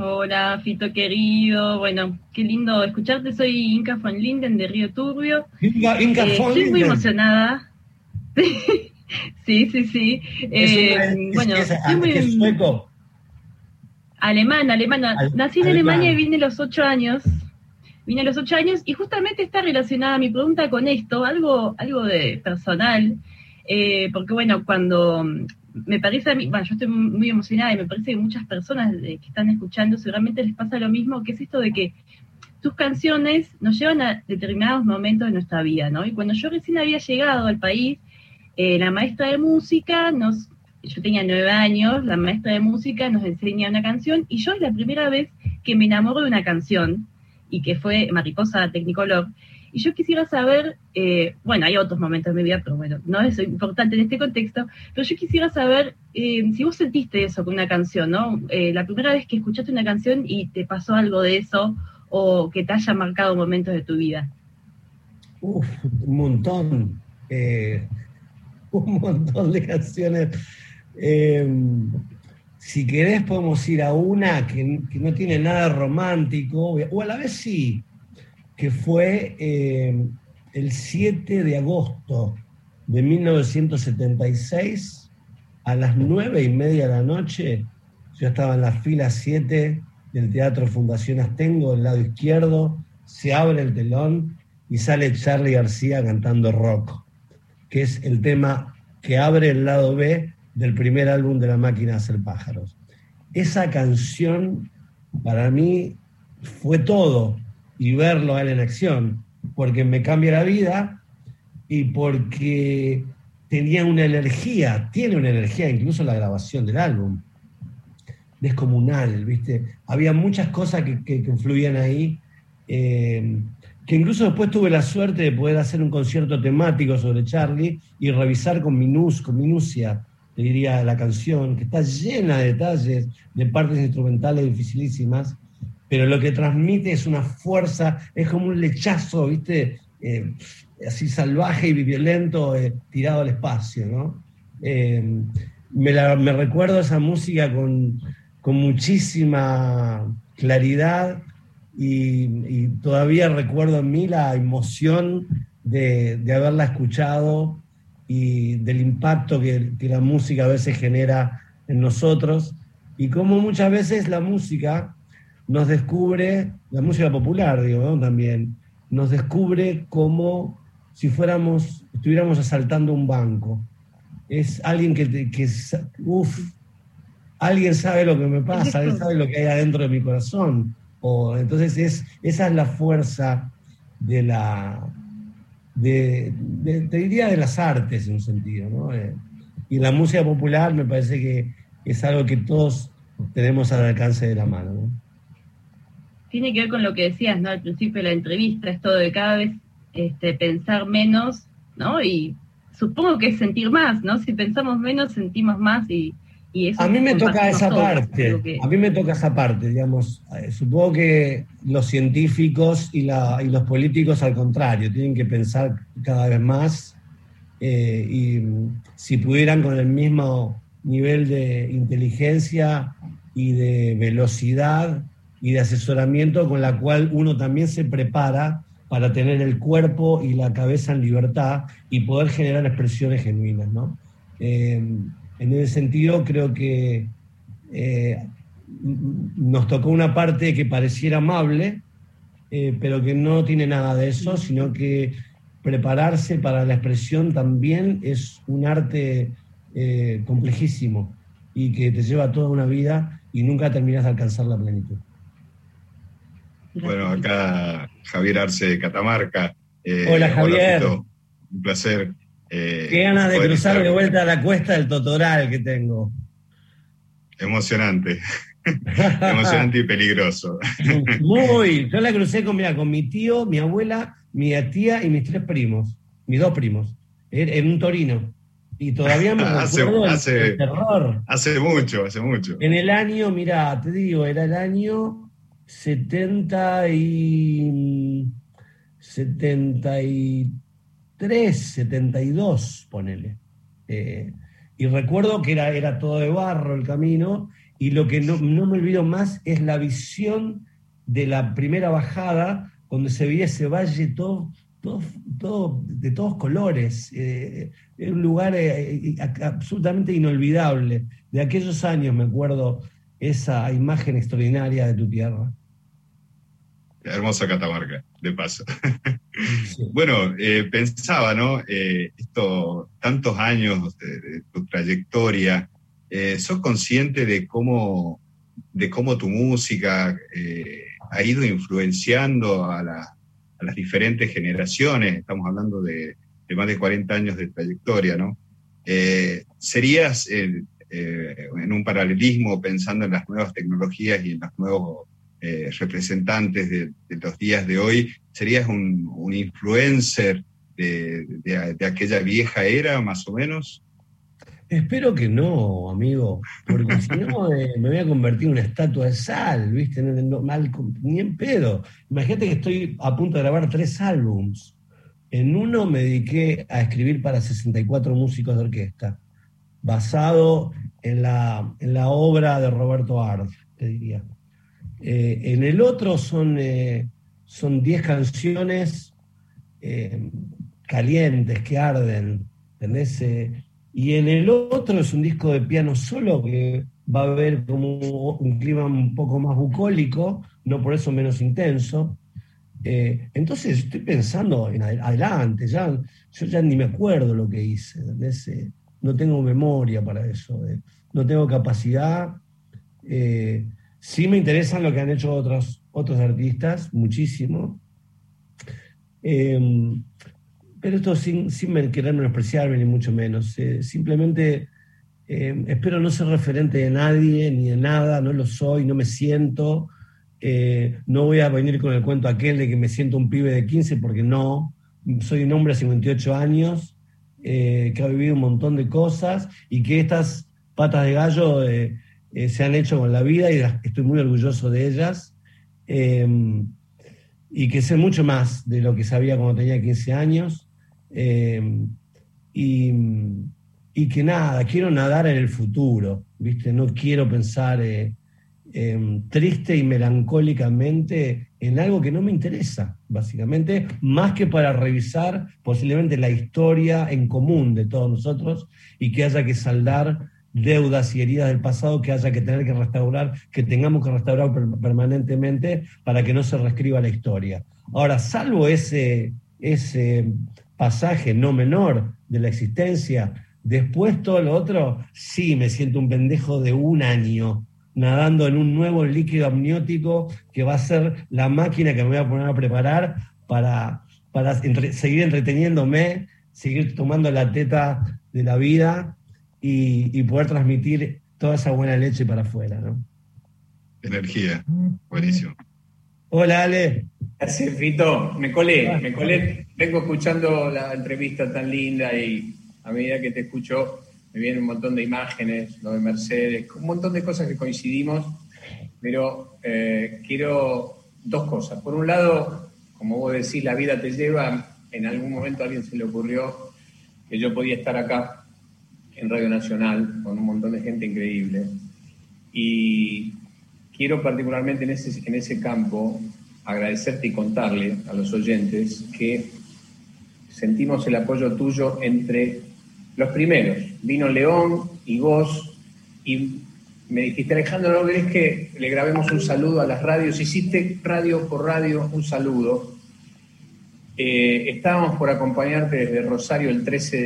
Hola, Fito querido. Bueno, qué lindo escucharte. Soy Inca von Linden de Río Turbio. Inca von Linden. Estoy muy emocionada. Sí. ¿Es sueco? Alemana. Nací en Alemania y vine a los 8 años. Y justamente está relacionada mi pregunta con esto, algo de personal. Porque bueno, cuando... Me parece a mí, bueno, yo estoy muy emocionada y me parece que muchas personas que están escuchando seguramente les pasa lo mismo, que es esto de que tus canciones nos llevan a determinados momentos de nuestra vida, ¿no? Y cuando yo recién había llegado al país, la maestra de música yo tenía 9 años, la maestra de música nos enseña una canción, y yo es la primera vez que me enamoro de una canción, y que fue Mariposa Technicolor. Y yo quisiera saber, bueno, hay otros momentos de mi vida, pero bueno, no es importante en este contexto, pero yo quisiera saber si vos sentiste eso con una canción, ¿no? La primera vez que escuchaste una canción y te pasó algo de eso, o que te haya marcado momentos de tu vida. Un montón de canciones. Si querés podemos ir a una que no tiene nada romántico, o a la vez sí, que fue el 7 de agosto de 1976, a las 9:30 de la noche, yo estaba en la fila 7 del Teatro Fundación Astengo, del lado izquierdo, se abre el telón y sale Charly García cantando Rock, que es el tema que abre el lado B del primer álbum de La Máquina de Hacer Pájaros. Esa canción para mí fue todo, y verlo a él en acción, porque me cambia la vida y porque tiene una energía, incluso la grabación del álbum, descomunal, ¿viste? Había muchas cosas que influían ahí, que incluso después tuve la suerte de poder hacer un concierto temático sobre Charlie y revisar con minucia, te diría, la canción, que está llena de detalles, de partes instrumentales dificilísimas, pero lo que transmite es una fuerza, es como un lechazo, ¿viste? Así salvaje y violento, tirado al espacio, ¿no? Me recuerdo esa música con muchísima claridad y todavía recuerdo en mí la emoción de haberla escuchado y del impacto que la música a veces genera en nosotros y cómo muchas veces la música nos descubre, la música popular, digo, ¿no? También, nos descubre como si estuviéramos asaltando un banco. Es alguien alguien sabe lo que me pasa, alguien sabe lo que hay adentro de mi corazón. Entonces esa es la fuerza te diría de las artes en un sentido, ¿no? Y la música popular me parece que es algo que todos tenemos al alcance de la mano, ¿no? Tiene que ver con lo que decías, ¿no? Al principio de la entrevista, es todo de cada vez pensar menos, ¿no? Y supongo que es sentir más, ¿no? Si pensamos menos, sentimos más y eso. A mí me toca esa parte, digamos. Supongo que los científicos y los políticos, al contrario, tienen que pensar cada vez más y si pudieran con el mismo nivel de inteligencia y de velocidad y de asesoramiento con la cual uno también se prepara para tener el cuerpo y la cabeza en libertad y poder generar expresiones genuinas, ¿no? En ese sentido creo que nos tocó una parte que pareciera amable, pero que no tiene nada de eso, sino que prepararse para la expresión también es un arte complejísimo y que te lleva toda una vida y nunca terminas de alcanzar la plenitud. Bueno, acá Javier Arce de Catamarca. Hola Javier. Hola, Fito. Un placer. Qué ganas de cruzar de vuelta a la cuesta del Totoral que tengo. Emocionante. Emocionante y peligroso. Muy. Yo la crucé con mi tío, mi abuela, mi tía y mis dos primos, en un torino. Y todavía me acuerdo el terror. Hace mucho. En el año, mirá, te digo, era el año 73, 72, ponele. Y recuerdo que era todo de barro el camino, y lo que no me olvido más es la visión de la primera bajada, donde se veía ese valle todo de todos colores. Era un lugar absolutamente inolvidable. De aquellos años me acuerdo esa imagen extraordinaria de tu tierra. La hermosa Catamarca, de paso. Sí. Bueno, pensaba, ¿no? Tantos años de tu trayectoria, ¿sos consciente de cómo tu música ha ido influenciando a las diferentes generaciones? Estamos hablando de más de 40 años de trayectoria, ¿no? ¿Serías... en un paralelismo pensando en las nuevas tecnologías y en los nuevos representantes de los días de hoy, serías un influencer de aquella vieja era, más o menos? Espero que no, amigo, porque si no me voy a convertir en una estatua de sal, ¿viste? Ni en pedo. Imagínate que estoy a punto de grabar 3 álbums. En uno me dediqué a escribir para 64 músicos de orquesta, basado en la obra de Roberto Arlt, te diría. En el otro son 10 canciones calientes, que arden, ¿entendés? Y en el otro es un disco de piano solo que va a haber como un clima un poco más bucólico, no por eso menos intenso. Entonces estoy pensando en adelante, yo ya ni me acuerdo lo que hice, ¿entendés? No tengo memoria para eso, no tengo capacidad. Sí me interesan lo que han hecho otros artistas, muchísimo. Pero esto sin querer menospreciarme, ni mucho menos. Simplemente espero no ser referente de nadie, ni de nada, no lo soy, no me siento. No voy a venir con el cuento aquel de que me siento un pibe de 15, porque no. Soy un hombre de 58 años, que ha vivido un montón de cosas y que estas patas de gallo se han hecho con la vida y estoy muy orgulloso de ellas. Y que sé mucho más de lo que sabía cuando tenía 15 años. Y que nada, quiero nadar en el futuro, ¿viste? No quiero pensar triste y melancólicamente en algo que no me interesa, básicamente, más que para revisar posiblemente la historia en común de todos nosotros y que haya que saldar deudas y heridas del pasado, que haya que tener que restaurar, que tengamos que restaurar permanentemente para que no se reescriba la historia. Ahora, salvo ese pasaje no menor de la existencia, después todo lo otro, sí, me siento un pendejo de un año nadando en un nuevo líquido amniótico que va a ser la máquina que me voy a poner a preparar para seguir entreteniéndome, seguir tomando la teta de la vida y poder transmitir toda esa buena leche para afuera, ¿no? Energía, buenísimo. Hola, Ale. Gracias, Fito. Me colé. Vengo escuchando la entrevista tan linda y a medida que te escucho me vienen un montón de imágenes, lo de Mercedes, un montón de cosas que coincidimos, pero quiero dos cosas. Por un lado, como vos decís, la vida te lleva. En algún momento a alguien se le ocurrió que yo podía estar acá en Radio Nacional con un montón de gente increíble, y quiero particularmente en ese campo agradecerte y contarle a los oyentes que sentimos el apoyo tuyo entre los primeros. Vino León y vos, y me dijiste, Alejandro, ¿no querés que le grabemos un saludo a las radios? Hiciste radio por radio un saludo. Estábamos por acompañarte desde Rosario el 13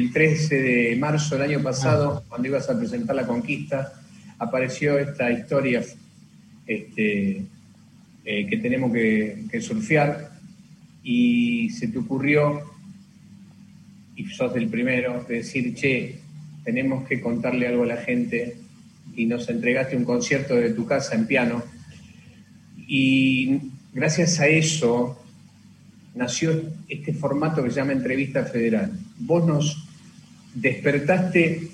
de marzo del año pasado, cuando ibas a presentar La Conquista. Apareció esta historia que tenemos que surfear, y se te ocurrió, y sos el primero, de decir, che, tenemos que contarle algo a la gente, y nos entregaste un concierto de tu casa en piano, y gracias a eso nació este formato que se llama Entrevista Federal. Vos nos despertaste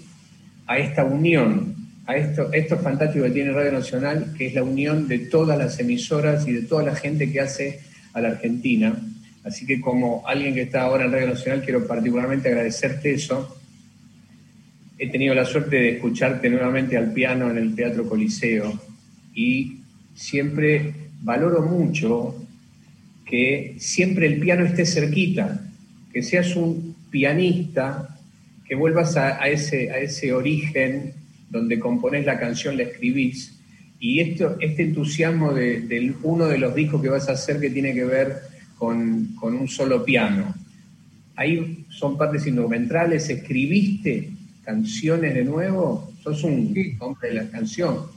a esta unión, a esto fantástico que tiene Radio Nacional, que es la unión de todas las emisoras y de toda la gente que hace a la Argentina. Así que como alguien que está ahora en Radio Nacional, quiero particularmente agradecerte eso. He tenido la suerte de escucharte nuevamente al piano en el Teatro Coliseo, y siempre valoro mucho que siempre el piano esté cerquita, que seas un pianista, que vuelvas a ese origen donde componés la canción, la escribís, y este entusiasmo de uno de los discos que vas a hacer, que tiene que ver con un solo piano. Ahí son partes instrumentales, escribiste canciones de nuevo, sos un hombre de la canción.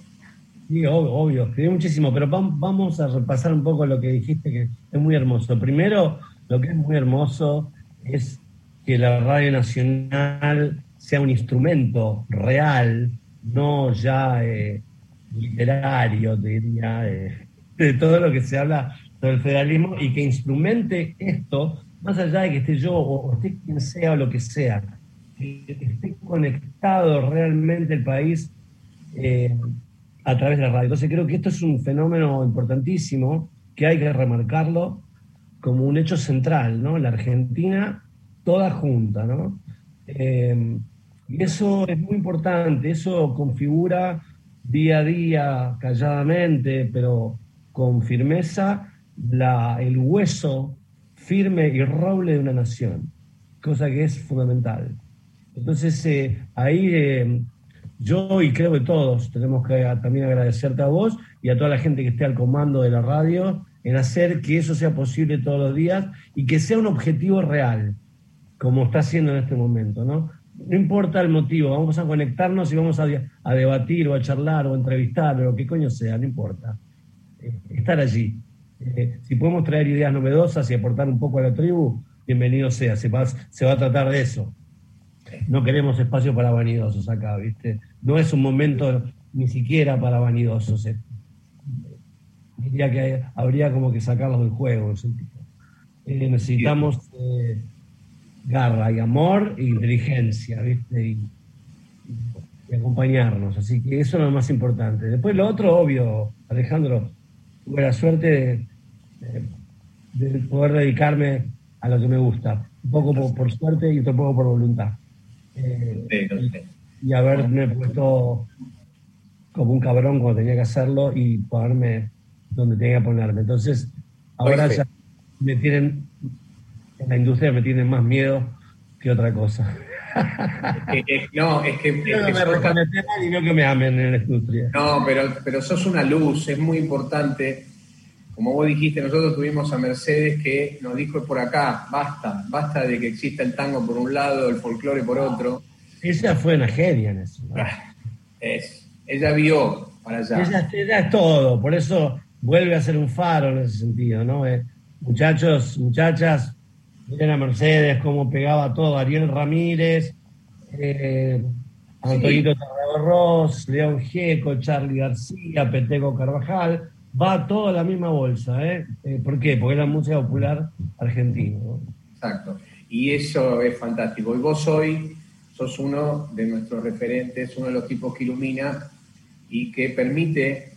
Sí, obvio, escribí muchísimo, pero vamos a repasar un poco lo que dijiste, que es muy hermoso. Primero, lo que es muy hermoso es que la Radio Nacional sea un instrumento real, no ya literario, te diría, de todo lo que se habla sobre el federalismo, y que instrumente esto, más allá de que esté yo o esté quien sea o lo que sea, que esté conectado realmente el país a través de la radio. Entonces creo que esto es un fenómeno importantísimo que hay que remarcarlo como un hecho central, ¿no? La Argentina toda junta, ¿no? Y eso es muy importante, eso configura día a día, calladamente, pero con firmeza, el hueso firme y roble de una nación, cosa que es fundamental. Entonces, ahí yo, y creo que todos, tenemos que también agradecerte a vos y a toda la gente que esté al comando de la radio en hacer que eso sea posible todos los días y que sea un objetivo real, como está siendo en este momento, ¿no? No importa el motivo, vamos a conectarnos y vamos a debatir o a charlar o a entrevistar o lo que coño sea, no importa. Estar allí. Si podemos traer ideas novedosas y aportar un poco a la tribu, bienvenido sea, se va a tratar de eso. No queremos espacio para vanidosos acá, ¿viste? No es un momento ni siquiera para vanidosos. diría que habría como que sacarlos del juego. Necesitamos garra y amor e inteligencia, ¿viste? Y acompañarnos. Así que eso es lo más importante. Después lo otro, obvio, Alejandro, tuve la suerte de poder dedicarme a lo que me gusta. Un poco por suerte y otro poco por voluntad. Y haberme puesto como un cabrón cuando tenía que hacerlo y ponerme donde tenía que ponerme. Entonces, ahora ya me tienen, en la industria me tienen más miedo que otra cosa. No, es que... Yo no me recanetean y no que me amen en la industria. No, pero sos una luz, es muy importante. Como vos dijiste, nosotros tuvimos a Mercedes que nos dijo por acá, basta, basta de que exista el tango por un lado, el folclore por otro. Ella fue una genia en eso, ¿no? Ella vio para allá. Ella es todo, por eso vuelve a ser un faro en ese sentido, ¿no? Muchachos, muchachas, miren a Mercedes, cómo pegaba todo, Ariel Ramírez, Antonito Tarraborros, León Gieco, Charly García, Peteco Carvajal, va toda la misma bolsa, ¿eh? ¿Por qué? Porque es la música popular argentina, ¿no? Exacto, y eso es fantástico. Y vos hoy sos uno de nuestros referentes, uno de los tipos que ilumina y que permite,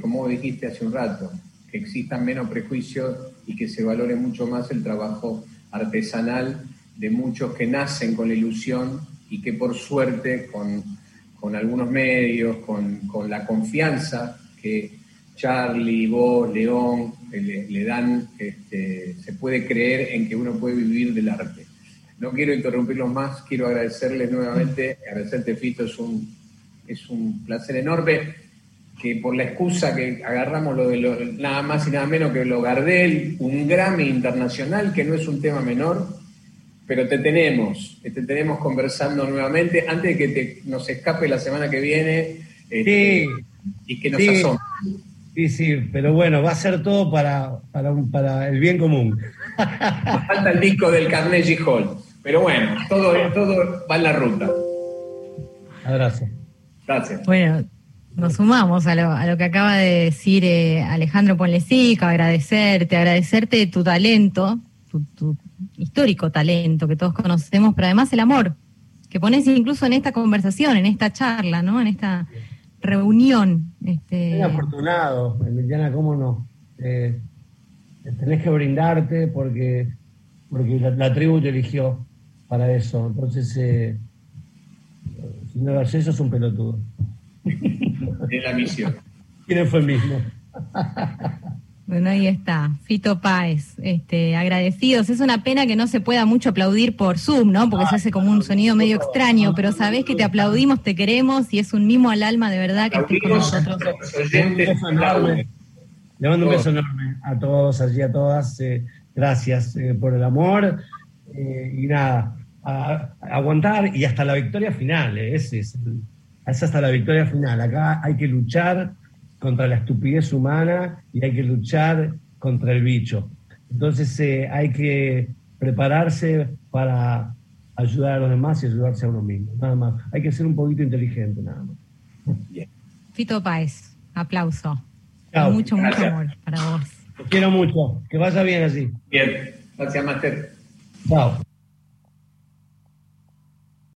como dijiste hace un rato, que existan menos prejuicios y que se valore mucho más el trabajo artesanal de muchos que nacen con la ilusión y que por suerte con algunos medios, con la confianza que Charly, vos, León, le dan, se puede creer en que uno puede vivir del arte. No quiero interrumpirlos más, quiero agradecerles nuevamente, agradecerte, Fito, es un placer enorme, que por la excusa que agarramos lo de nada más y nada menos que lo Gardel, un Grammy internacional, que no es un tema menor, pero te tenemos conversando nuevamente, antes de que nos escape la semana que viene, y que nos asome. Sí, pero bueno, va a ser todo para el bien común. Nos falta el disco del Carnegie Hall, pero bueno, todo va en la ruta. Gracias. Bueno, nos sumamos a lo que acaba de decir Alejandro Ponlecica, agradecerte tu talento, tu histórico talento que todos conocemos, pero además el amor que pones incluso en esta conversación, en esta charla, ¿no? En esta reunión. Estoy afortunado, Emiliana, cómo no. Tenés que brindarte porque la tribu te eligió para eso. Entonces, si no lo haces, sos un pelotudo. Es la misión. ¿Quién fue el mismo? Bueno, ahí está, Fito Páez, agradecidos. Es una pena que no se pueda mucho aplaudir por Zoom, ¿no? Porque se hace como un sonido medio extraño, pero sabés que te aplaudimos, te queremos y es un mimo al alma, de verdad, que estés con nosotros. Le mando un beso enorme a todos allí, a todas. Gracias por el amor. Y nada, a aguantar y hasta la victoria final. Es hasta la victoria final. Acá hay que luchar contra la estupidez humana y hay que luchar contra el bicho. Entonces hay que prepararse para ayudar a los demás y ayudarse a uno mismo, nada más. Hay que ser un poquito inteligente, nada más. Bien. Fito Páez, aplauso. Chao. Mucho amor para vos. Te quiero mucho, que vaya bien así. Bien, gracias, Máster. Chao.